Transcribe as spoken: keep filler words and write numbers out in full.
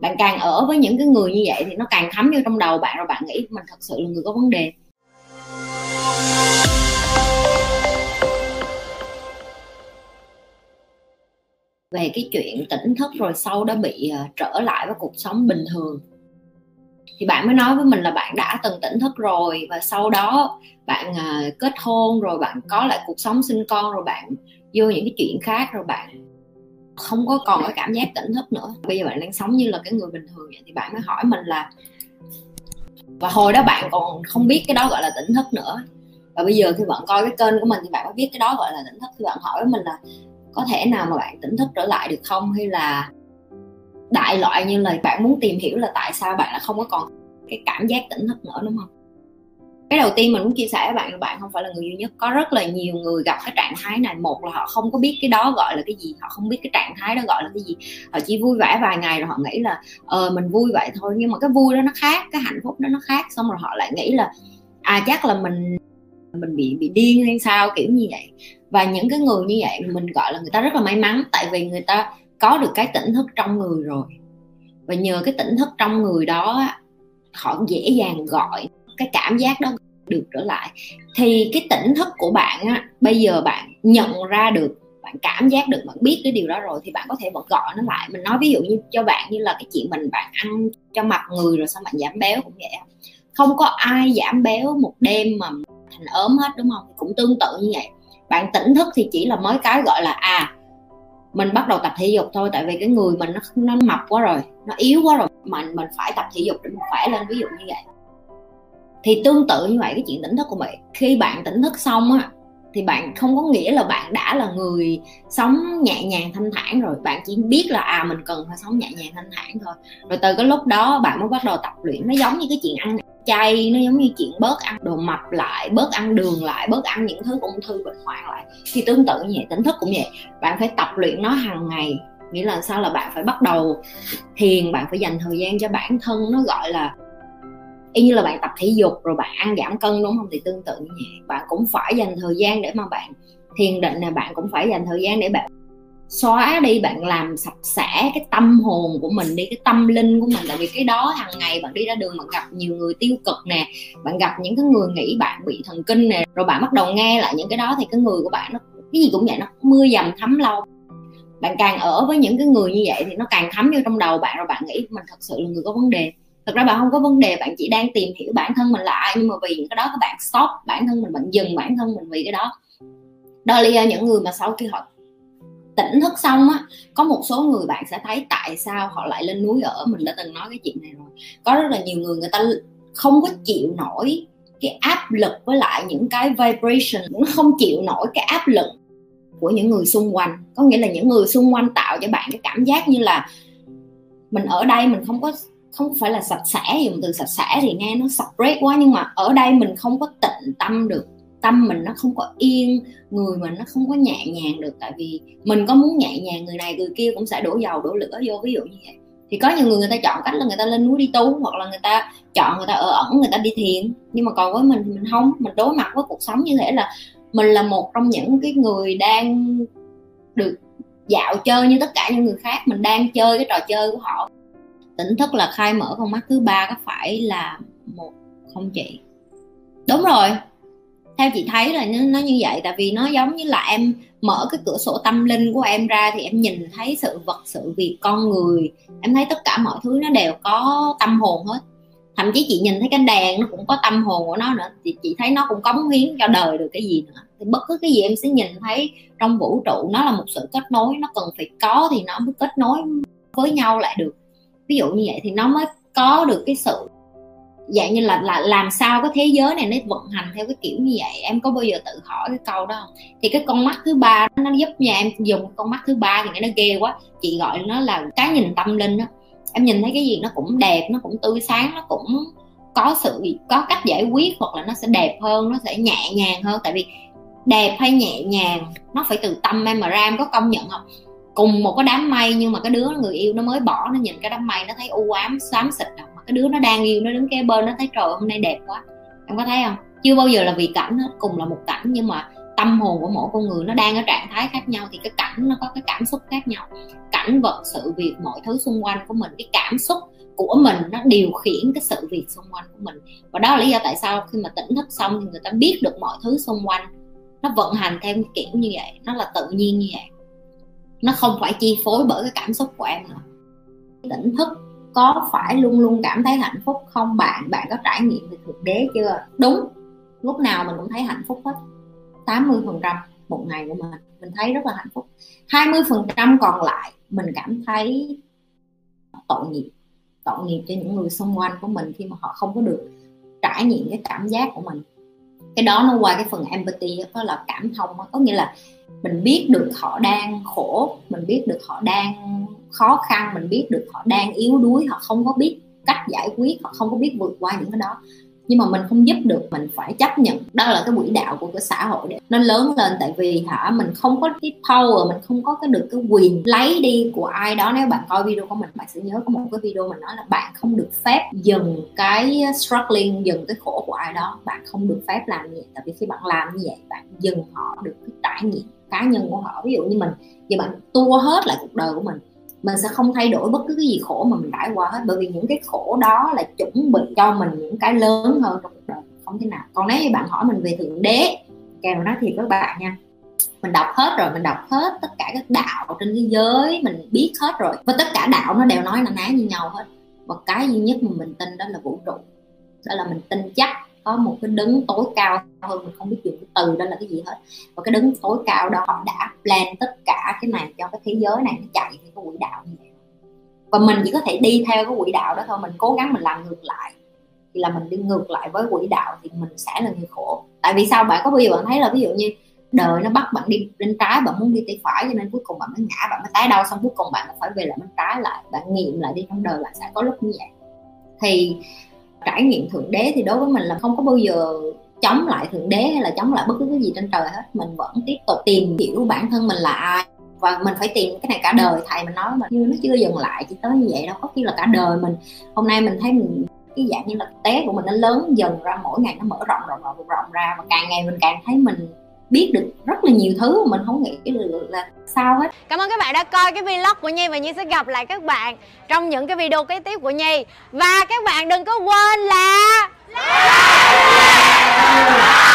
Bạn càng ở với những cái người như vậy thì nó càng thấm vô trong đầu bạn, rồi bạn nghĩ mình thật sự là người có vấn đề. Về cái chuyện tỉnh thức rồi sau đó bị trở lại với cuộc sống bình thường, thì bạn mới nói với mình là bạn đã từng tỉnh thức rồi, và sau đó bạn kết hôn rồi, bạn có lại cuộc sống sinh con, rồi bạn vô những cái chuyện khác, rồi bạn không có còn cái cảm giác tỉnh thức nữa. Bây giờ bạn đang sống như là cái người bình thường vậy, thì bạn mới hỏi mình là, và hồi đó bạn còn không biết cái đó gọi là tỉnh thức nữa, và bây giờ khi bạn coi cái kênh của mình thì bạn mới biết cái đó gọi là tỉnh thức. Thì bạn hỏi với mình là có thể nào mà bạn tỉnh thức trở lại được không, hay là đại loại như là bạn muốn tìm hiểu là tại sao bạn lại không có còn cái cảm giác tỉnh thức nữa, đúng không? Cái đầu tiên mình muốn chia sẻ với bạn là bạn không phải là người duy nhất. Có rất là nhiều người gặp cái trạng thái này. Một là họ không có biết cái đó gọi là cái gì, họ không biết cái trạng thái đó gọi là cái gì, họ chỉ vui vẻ vài ngày rồi họ nghĩ là ờ mình vui vậy thôi, nhưng mà cái vui đó nó khác, cái hạnh phúc đó nó khác. Xong rồi họ lại nghĩ là à chắc là mình mình bị bị điên hay sao, kiểu như vậy. Và những cái người như vậy mình gọi là người ta rất là may mắn, tại vì người ta có được cái tỉnh thức trong người rồi, và nhờ cái tỉnh thức trong người đó họ dễ dàng gọi cái cảm giác đó được trở lại. Thì cái tỉnh thức của bạn á, bây giờ bạn nhận ra được, bạn cảm giác được, bạn biết cái điều đó rồi, thì bạn có thể vẫn gọi nó lại. Mình nói ví dụ như cho bạn như là cái chuyện mình bạn ăn cho mặt người rồi xong bạn giảm béo cũng vậy. Không có ai giảm béo một đêm mà thành ốm hết, đúng không? Cũng tương tự như vậy. Bạn tỉnh thức thì chỉ là mới cái gọi là à mình bắt đầu tập thể dục thôi, tại vì cái người mình nó, nó mập quá rồi, nó yếu quá rồi, mình mình phải tập thể dục để mình khỏe lên, ví dụ như vậy. Thì tương tự như vậy cái chuyện tỉnh thức của bạn, khi bạn tỉnh thức xong á thì bạn không có nghĩa là bạn đã là người sống nhẹ nhàng thanh thản rồi, bạn chỉ biết là à mình cần phải sống nhẹ nhàng thanh thản thôi. Rồi từ cái lúc đó bạn mới bắt đầu tập luyện. Nó giống như cái chuyện ăn chay, nó giống như chuyện bớt ăn đồ mập lại, bớt ăn đường lại, bớt ăn những thứ ung thư bệnh hoạn lại. Thì tương tự như vậy, tỉnh thức cũng vậy, bạn phải tập luyện nó hàng ngày. Nghĩa là sao? Là bạn phải bắt đầu thiền, bạn phải dành thời gian cho bản thân, nó gọi là y như là bạn tập thể dục rồi bạn ăn giảm cân, đúng không? Thì tương tự như vậy, bạn cũng phải dành thời gian để mà bạn thiền định này, bạn cũng phải dành thời gian để bạn xóa đi, bạn làm sạch sẽ cái tâm hồn của mình đi, cái tâm linh của mình. Tại vì cái đó hàng ngày bạn đi ra đường bạn gặp nhiều người tiêu cực nè, bạn gặp những cái người nghĩ bạn bị thần kinh nè, rồi bạn bắt đầu nghe lại những cái đó thì cái người của bạn nó cái gì cũng vậy, nó mưa dầm thấm lâu. Bạn càng ở với những cái người như vậy thì nó càng thấm vô trong đầu bạn, rồi bạn nghĩ mình thật sự là người có vấn đề. Thật ra bạn không có vấn đề, bạn chỉ đang tìm hiểu bản thân mình là ai, nhưng mà vì những cái đó các bạn stop bản thân mình, bạn dừng bản thân mình vì cái đó. Đó là lý do những người mà sau khi họ tỉnh thức xong á, có một số người bạn sẽ thấy tại sao họ lại lên núi ở. Mình đã từng nói cái chuyện này rồi. Có rất là nhiều người, người ta không có chịu nổi cái áp lực với lại những cái vibration, nó không chịu nổi cái áp lực của những người xung quanh. Có nghĩa là những người xung quanh tạo cho bạn cái cảm giác như là mình ở đây mình không có, không phải là sạch sẽ, dùng từ sạch sẽ thì nghe nó separate quá, nhưng mà ở đây mình không có tịnh tâm được, tâm mình nó không có yên, người mình nó không có nhẹ nhàng được. Tại vì mình có muốn nhẹ nhàng, người này người kia cũng sẽ đổ dầu đổ lửa vô, ví dụ như vậy. Thì có nhiều người, người ta chọn cách là người ta lên núi đi tu, hoặc là người ta chọn người ta ở ẩn, người ta đi thiền. Nhưng mà còn với mình thì mình không, mình đối mặt với cuộc sống như thế là mình là một trong những cái người đang được dạo chơi như tất cả những người khác, mình đang chơi cái trò chơi của họ. Tỉnh thức là khai mở con mắt thứ ba, có phải là một không chị? Đúng rồi, theo chị thấy là nó, nó như vậy. Tại vì nó giống như là em mở cái cửa sổ tâm linh của em ra thì em nhìn thấy sự vật, sự việc, con người, em thấy tất cả mọi thứ nó đều có tâm hồn hết. Thậm chí chị nhìn thấy cái đèn nó cũng có tâm hồn của nó nữa, chị, chị thấy nó cũng cống hiến cho đời được cái gì nữa. Thì bất cứ cái gì em sẽ nhìn thấy trong vũ trụ nó là một sự kết nối, nó cần phải có thì nó mới kết nối với nhau lại được. Ví dụ như vậy thì nó mới có được cái sự dạng như là, là làm sao cái thế giới này nó vận hành theo cái kiểu như vậy. Em có bao giờ tự hỏi cái câu đó không? Thì cái con mắt thứ ba nó giúp nhà em, dùng con mắt thứ ba thì nó ghê quá, chị gọi nó là cái nhìn tâm linh đó. Em nhìn thấy cái gì nó cũng đẹp, nó cũng tươi sáng, nó cũng có sự có cách giải quyết, hoặc là nó sẽ đẹp hơn, nó sẽ nhẹ nhàng hơn. Tại vì đẹp hay nhẹ nhàng nó phải từ tâm em mà ra. Em có công nhận không? Cùng một cái đám mây nhưng mà cái đứa người yêu nó mới bỏ, nó nhìn cái đám mây nó thấy u ám xám xịt, mà cái đứa nó đang yêu nó đứng kế bên nó thấy trời hôm nay đẹp quá. Em có thấy không? Chưa bao giờ là vì cảnh hết, cùng là một cảnh nhưng mà tâm hồn của mỗi con người nó đang ở trạng thái khác nhau, thì cái cảnh nó có cái cảm xúc khác nhau. Cảnh vật, sự việc, mọi thứ xung quanh của mình, cái cảm xúc của mình nó điều khiển cái sự việc xung quanh của mình. Và đó là lý do tại sao khi mà tỉnh thức xong thì người ta biết được mọi thứ xung quanh nó vận hành theo kiểu như vậy, nó là tự nhiên như vậy, nó không phải chi phối bởi cái cảm xúc của em nữa. Tỉnh thức có phải luôn luôn cảm thấy hạnh phúc không bạn? Bạn có trải nghiệm về Thượng Đế chưa? Đúng, lúc nào mình cũng thấy hạnh phúc hết. Tám mươi phần trăm một ngày của mình mình thấy rất là hạnh phúc. Hai mươi phần trăm còn lại mình cảm thấy tội nghiệp, tội nghiệp cho những người xung quanh của mình khi mà họ không có được trải nghiệm cái cảm giác của mình. Cái đó nó qua cái phần empathy, đó là cảm thông, đó. Có nghĩa là mình biết được họ đang khổ, mình biết được họ đang khó khăn, mình biết được họ đang yếu đuối, họ không có biết cách giải quyết, họ không có biết vượt qua những cái đó. Nhưng mà mình không giúp được, mình phải chấp nhận. Đó là cái quỹ đạo của cái xã hội để nó lớn lên. Tại vì hả, mình không có cái power, mình không có cái được cái quyền lấy đi của ai đó. Nếu bạn coi video của mình, bạn sẽ nhớ có một cái video mình nói là bạn không được phép dừng cái struggling, dừng cái khổ của ai đó. Bạn không được phép làm gì. Tại vì khi bạn làm như vậy, bạn dừng họ được cái trải nghiệm cá nhân của họ. Ví dụ như mình, giờ bạn tua hết lại cuộc đời của mình, mình sẽ không thay đổi bất cứ cái gì khổ mà mình trải qua hết, bởi vì những cái khổ đó là chuẩn bị cho mình những cái lớn hơn trong cuộc đời, không thế nào. Còn nếu như bạn hỏi mình về Thượng Đế, kèo nói thiệt các bạn nha, mình đọc hết rồi, mình đọc hết tất cả các đạo trên thế giới, mình biết hết rồi, và tất cả đạo nó đều nói là ná như nhau hết. Và cái duy nhất mà mình tin đó là vũ trụ, đó là mình tin chắc có một cái đấng tối cao hơn, mình không biết dùng cái từ đó là cái gì hết. Và cái đấng tối cao đó đã plan tất cả cái này cho cái thế giới này nó chạy theo cái quỹ đạo như vậy, và mình chỉ có thể đi theo cái quỹ đạo đó thôi. Mình cố gắng mình làm ngược lại thì là mình đi ngược lại với quỹ đạo thì mình sẽ là người khổ. Tại vì sao? Bạn có bây giờ bạn thấy là ví dụ như đời nó bắt bạn đi bên trái, bạn muốn đi tay phải, cho nên cuối cùng bạn mới ngã, bạn mới tái đau, xong cuối cùng bạn phải về lại bên trái lại, bạn nghiệm lại đi, trong đời bạn sẽ có lúc như vậy. Thì trải nghiệm Thượng Đế thì đối với mình là không có bao giờ chống lại Thượng Đế hay là chống lại bất cứ cái gì trên trời hết. Mình vẫn tiếp tục tìm hiểu bản thân mình là ai, và mình phải tìm cái này cả đời. Thầy mình nói mình như nó chưa dừng lại chỉ tới như vậy đâu, có khi là cả đời mình. Hôm nay mình thấy mình cái dạng như là té của mình nó lớn dần ra, mỗi ngày nó mở rộng rộng rộng rộng ra, và càng ngày mình càng thấy mình biết được rất là nhiều thứ mà mình không nghĩ là sao hết. Cảm ơn các bạn đã coi cái vlog của Nhi, và Nhi sẽ gặp lại các bạn trong những cái video kế tiếp của Nhi. Và các bạn đừng có quên là like.